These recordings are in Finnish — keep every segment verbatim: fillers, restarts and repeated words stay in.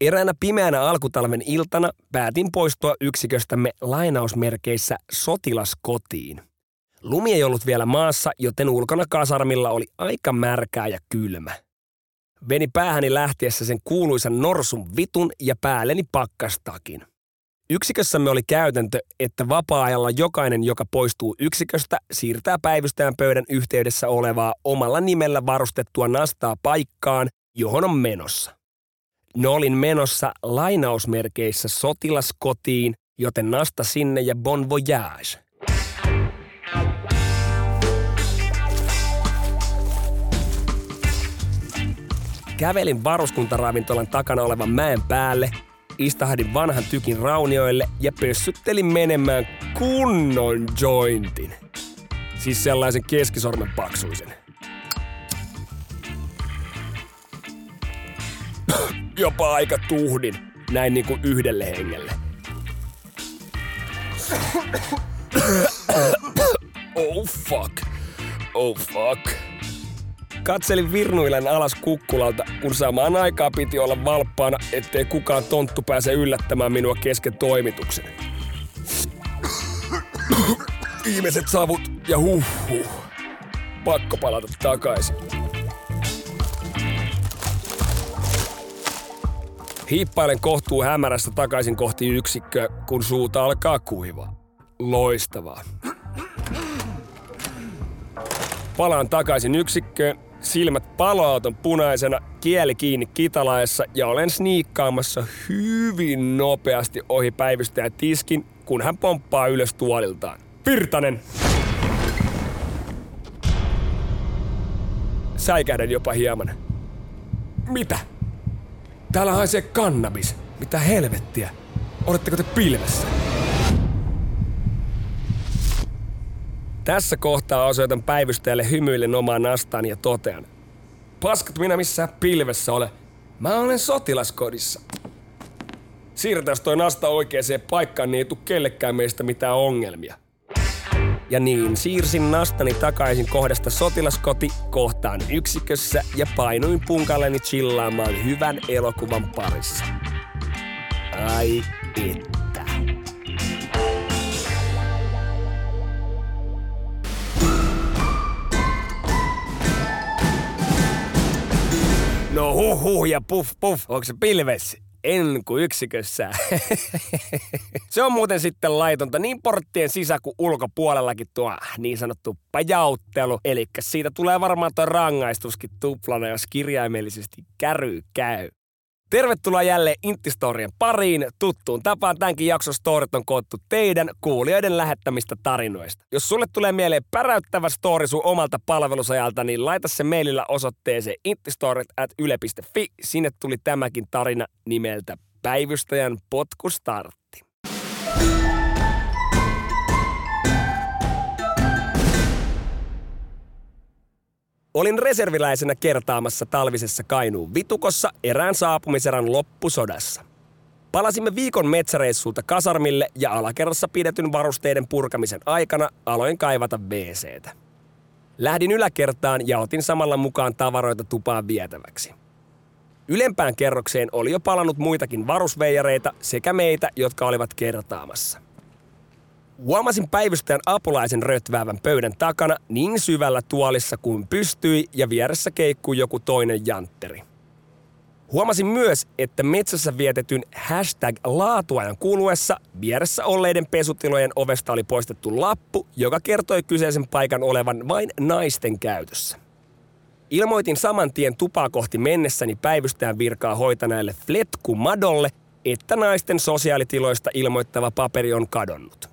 Eräänä pimeänä alkutalven iltana päätin poistua yksiköstämme lainausmerkeissä sotilaskotiin. Lumi ei ollut vielä maassa, joten ulkona kasarmilla oli aika märkää ja kylmä. Veni päähäni lähtiessä sen kuuluisan norsun vitun ja päälleni pakkastakin. Yksikössämme oli käytäntö, että vapaa-ajalla jokainen, joka poistuu yksiköstä, siirtää päivystäjän pöydän yhteydessä olevaa omalla nimellä varustettua nastaa paikkaan, johon on menossa. No, olin menossa lainausmerkeissä sotilaskotiin, joten nasta sinne ja bon voyage. Kävelin varuskuntaravintolan takana olevan mäen päälle, istahdin vanhan tykin raunioille ja pössyttelin menemään kunnon jointin. Siis sellaisen keskisormen paksuisen. Jopa aika tuhdin, näin niin kuin yhdelle hengelle. Oh fuck, oh fuck. Katselin virnuillen alas kukkulalta, kun samaan aikaan piti olla valppaana, ettei kukaan tonttu pääse yllättämään minua kesken toimituksen. Viimeiset savut ja huhhuh. Pakko palata takaisin. Hiippailen kohtuu hämärässä takaisin kohti yksikköä, kun suuta alkaa kuivaa. Loistavaa. Palaan takaisin yksikköön, silmät paloauton punaisena, kieli kiinni kitalaessa ja olen sniikkaamassa hyvin nopeasti ohi päivystäjän tiskin, kun hän pomppaa ylös tuoliltaan. Virtanen! Säikähdän jopa hieman. Mitä? Täällä haisee kannabis. Mitä helvettiä? Oletteko te pilvessä? Tässä kohtaa osoitan päivystäjälle hymyillen omaan nastaani ja totean. Paskat, minä missään pilvessä ole. Mä olen sotilaskodissa. Siirretäs toi nasta oikeaan paikkaan, niin ei tuu kellekään meistä mitään ongelmia. Ja niin, siirsin nastani takaisin kohdasta sotilaskoti kohtaan yksikössä ja painuin punkalleni chillaamaan hyvän elokuvan parissa. Ai että. No huh huh ja puff puff, onko se pilves? En kun yksikössä. Se on muuten sitten laitonta niin porttien sisä- kuin ulkopuolellakin tuo niin sanottu pajauttelu. Elikkä siitä tulee varmaan tuo rangaistuskin tuplana, jos kirjaimellisesti käry käy. Tervetuloa jälleen Inttistoorien pariin. Tuttuun tapaan tämänkin jakson storit on koottu teidän kuulijoiden lähettämistä tarinoista. Jos sulle tulee mieleen päräyttävä story sun omalta palvelusajalta, niin laita se maililla osoitteeseen inttistoorit ät yle piste fi. Sinne tuli tämäkin tarina nimeltä Päivystäjän potkustartti. Olin reserviläisenä kertaamassa talvisessa Kainuun vitukossa erään saapumiserän loppusodassa. Palasimme viikon metsäreissulta kasarmille ja alakerrassa pidetyn varusteiden purkamisen aikana aloin kaivata WC:tä. Lähdin yläkertaan ja otin samalla mukaan tavaroita tupaan vietäväksi. Ylempään kerrokseen oli jo palannut muitakin varusveijareita sekä meitä, jotka olivat kertaamassa. Huomasin päivystäjän apulaisen rötväävän pöydän takana niin syvällä tuolissa kuin pystyi ja vieressä keikkui joku toinen jantteri. Huomasin myös, että metsässä vietetyn hashtag laatuajan kuluessa vieressä olleiden pesutilojen ovesta oli poistettu lappu, joka kertoi kyseisen paikan olevan vain naisten käytössä. Ilmoitin saman tien tupaa kohti mennessäni päivystäjän virkaa hoitaneelle Fletku Madolle, että naisten sosiaalitiloista ilmoittava paperi on kadonnut.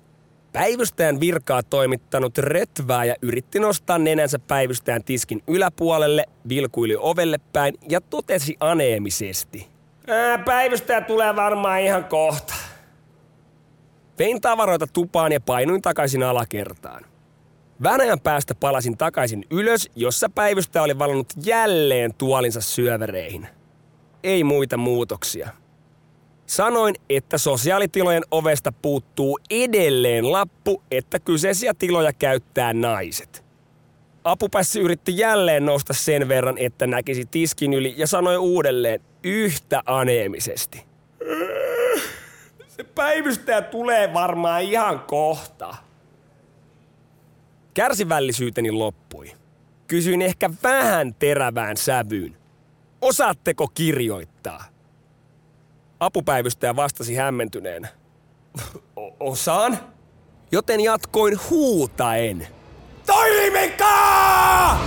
Päivystäjän virkaa toimittanut rötvääjä yritti nostaa nenänsä päivystäjän tiskin yläpuolelle, vilkuili ovelle päin ja totesi aneemisesti: Ää, päivystäjä tulee varmaan ihan kohta. Vein tavaroita tupaan ja painuin takaisin alakertaan. Vähän ajan päästä palasin takaisin ylös, jossa päivystäjä oli valannut jälleen tuolinsa syövereihin. Ei muita muutoksia. Sanoin, että sosiaalitilojen ovesta puuttuu edelleen lappu, että kyseisiä tiloja käyttää naiset. Apupässi yritti jälleen nousta sen verran, että näkisi tiskin yli ja sanoi uudelleen yhtä aneemisesti: Se päivystäjä tulee varmaan ihan kohta. Kärsivällisyyteni loppui. Kysyin ehkä vähän terävään sävyyn: Osaatteko kirjoittaa? Apupäivystäjä vastasi hämmentyneenä: Osaan. Joten jatkoin huutaen: Toimikaa!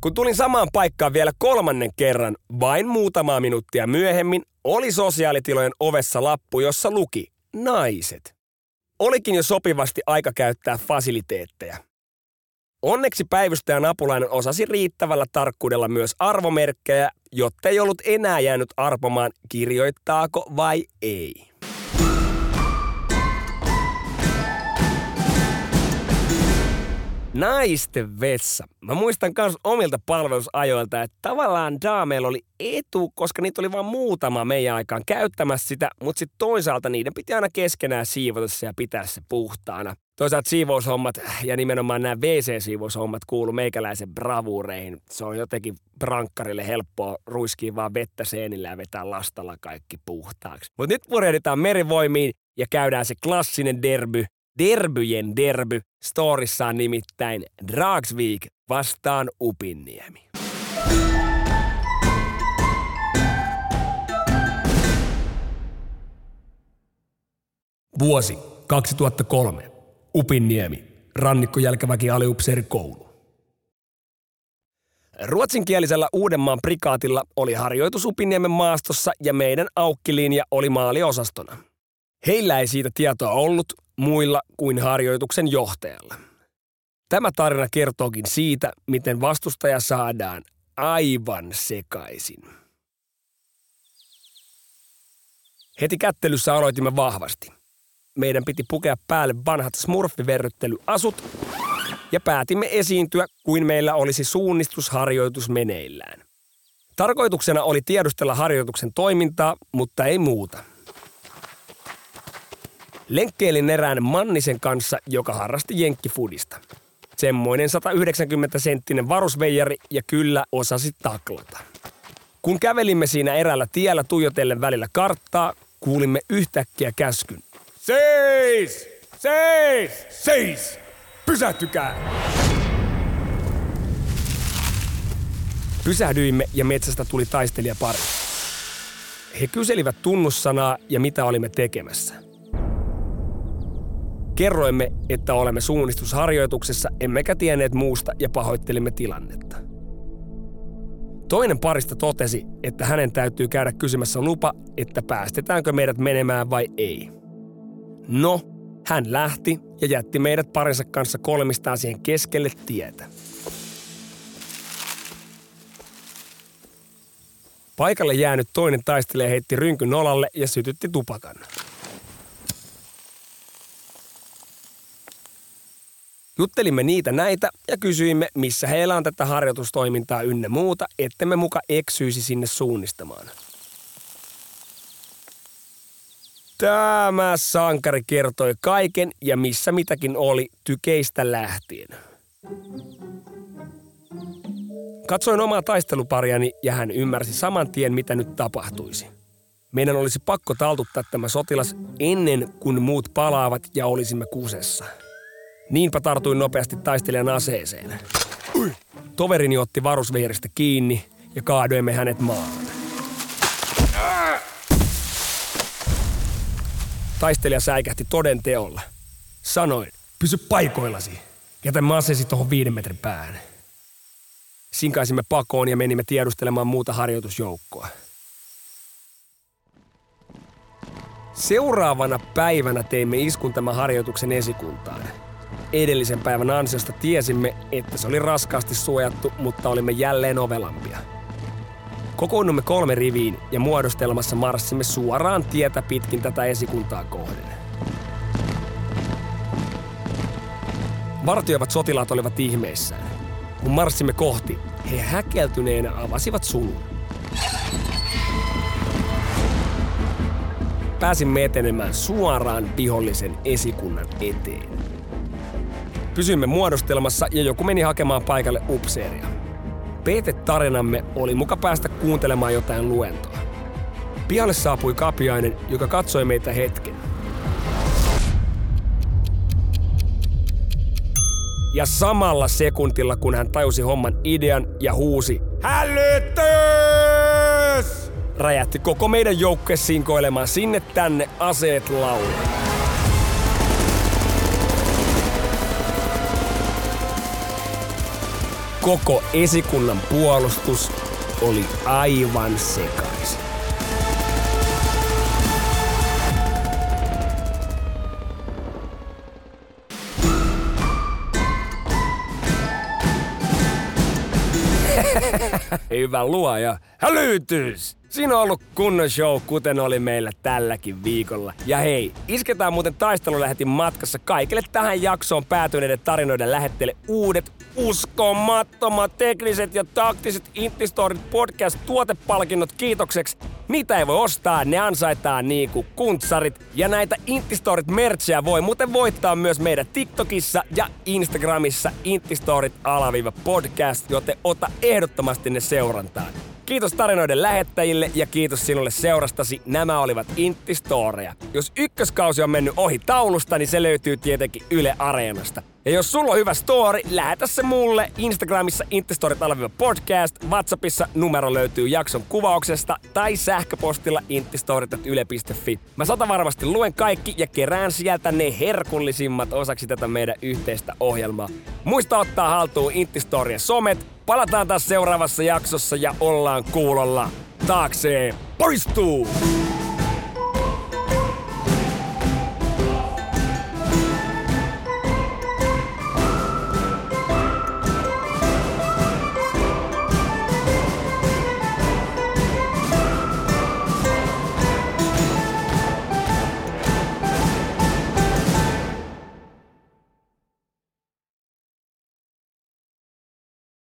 Kun tulin samaan paikkaan vielä kolmannen kerran, vain muutamaa minuuttia myöhemmin, oli sosiaalitilojen ovessa lappu, jossa luki naiset. Olikin jo sopivasti aika käyttää fasiliteetteja. Onneksi päivystäjän apulainen osasi riittävällä tarkkuudella myös arvomerkkejä, jotta ei ollut enää jäänyt arpomaan, kirjoittaako vai ei. Naisten vessa. Mä muistan kans omilta palvelusajoilta, että tavallaan daameilla oli etu, koska niitä oli vaan muutama meidän aikaan käyttämässä sitä, mutta sitten toisaalta niiden piti aina keskenään siivota se ja pitää se puhtaana. Toisaalta siivoushommat ja nimenomaan nämä wee see-siivoushommat kuulu meikäläisen bravuureihin. Se on jotenkin prankkarille helppoa ruiskia vaan vettä seinillä ja vetää lastalla kaikki puhtaaksi. Mutta nyt purehditaan merivoimiin ja käydään se klassinen derby. Derbyjen derby. Storissaan nimittäin Dragsvik vastaan Upinniemi. Vuosi kaksituhattakolme. Upinniemi, rannikkojälkäväki aliupseerikoulu. Ruotsinkielisellä Uudenmaan prikaatilla oli harjoitus Upinniemen maastossa ja meidän aukkilinja oli maaliosastona. Heillä ei siitä tietoa ollut muilla kuin harjoituksen johtajalla. Tämä tarina kertookin siitä, miten vastustaja saadaan aivan sekaisin. Heti kättelyssä aloitimme vahvasti. Meidän piti pukea päälle vanhat smurfiverryttelyasut ja päätimme esiintyä, kuin meillä olisi suunnistusharjoitus meneillään. Tarkoituksena oli tiedustella harjoituksen toimintaa, mutta ei muuta. Lenkkeilin erään Mannisen kanssa, joka harrasti jenkkifudista. Semmoinen sata yhdeksänkymmentä senttinen varusveijari ja kyllä osasi taklata. Kun kävelimme siinä eräällä tiellä tuijotellen välillä karttaa, kuulimme yhtäkkiä käskyn: Seis! Seis! Seis! Pysähtykää! Pysähdyimme ja metsästä tuli taistelijapari. He kyselivät tunnussanaa ja mitä olimme tekemässä. Kerroimme, että olemme suunnistusharjoituksessa, emmekä tienneet muusta ja pahoittelimme tilannetta. Toinen parista totesi, että hänen täytyy käydä kysymässä lupa, että päästetäänkö meidät menemään vai ei. No, hän lähti ja jätti meidät parinsa kanssa kolmistaan siihen keskelle tietä. Paikalle jäänyt toinen taistelija heitti rynkyn nolalle ja sytytti tupakan. Juttelimme niitä näitä ja kysyimme, missä heillä on tätä harjoitustoimintaa ynnä muuta, ettemme muka eksyisi sinne suunnistamaan. Tämä sankari kertoi kaiken ja missä mitäkin oli tykeistä lähtien. Katsoin omaa taistelupariani ja hän ymmärsi saman tien, mitä nyt tapahtuisi. Meidän olisi pakko taltuttaa tämä sotilas ennen kuin muut palaavat ja olisimme kusessa. Niinpä tartuin nopeasti taistelijan aseeseen. Toverini otti varusvierestä kiinni ja kaadoimme hänet maahan. Taistelija säikähti toden teolla. Sanoin, pysy paikoillasi. Jätä maseesi tohon viiden metrin päähän. Sinkaisimme pakoon ja menimme tiedustelemaan muuta harjoitusjoukkoa. Seuraavana päivänä teimme iskun tämän harjoituksen esikuntaan. Edellisen päivän ansiosta tiesimme, että se oli raskaasti suojattu, mutta olimme jälleen ovelampia. Kokoonnumme kolme riviin ja muodostelmassa marssimme suoraan tietä pitkin tätä esikuntaa kohden. Vartioivat sotilaat olivat ihmeissään. Kun marssimme kohti, he häkeltyneenä avasivat sulun. Pääsimme etenemään suoraan vihollisen esikunnan eteen. Pysymme muodostelmassa ja joku meni hakemaan paikalle upseeria. Peitetarinamme oli muka päästä kuuntelemaan jotain luentoa. Pihalle saapui kapiainen, joka katsoi meitä hetken. Ja samalla sekuntilla, kun hän tajusi homman idean ja huusi "Hälytys!", räjähti koko meidän joukkue sinkoilemaan sinne tänne aseet laulaa. Koko esikunnan puolustus oli aivan sekaisin. Hyvä luoja. Hälytys! Siinä on ollut kunnon show, kuten oli meillä tälläkin viikolla. Ja hei, isketään muuten taistelulähetin matkassa kaikille tähän jaksoon päätyneiden tarinoiden lähetteille uudet, uskomattomat, tekniset ja taktiset Inttistoorit podcast-tuotepalkinnot kiitokseksi. Niitä ei voi ostaa, ne ansaitaan niinku kuntsarit. Ja näitä Inttistoorit-merchejä voi muuten voittaa myös meidän TikTokissa ja Instagramissa Inttistoorit-podcast, joten ota ehdottomasti ne seurantaan. Kiitos tarinoiden lähettäjille ja kiitos sinulle seurastasi. Nämä olivat Inttistooreja. Jos ykköskausi on mennyt ohi taulusta, niin se löytyy tietenkin Yle Areenasta. Ja jos sulla on hyvä story, lähetä se mulle Instagramissa Inttistoorit-podcast, WhatsAppissa numero löytyy jakson kuvauksesta tai sähköpostilla inttistoorit ät yle piste fi. Mä sata varmasti luen kaikki ja kerään sieltä ne herkullisimmat osaksi tätä meidän yhteistä ohjelmaa. Muista ottaa haltuun Inttistooria somet. Palataan taas seuraavassa jaksossa ja ollaan kuulolla. Taakseen poistuu!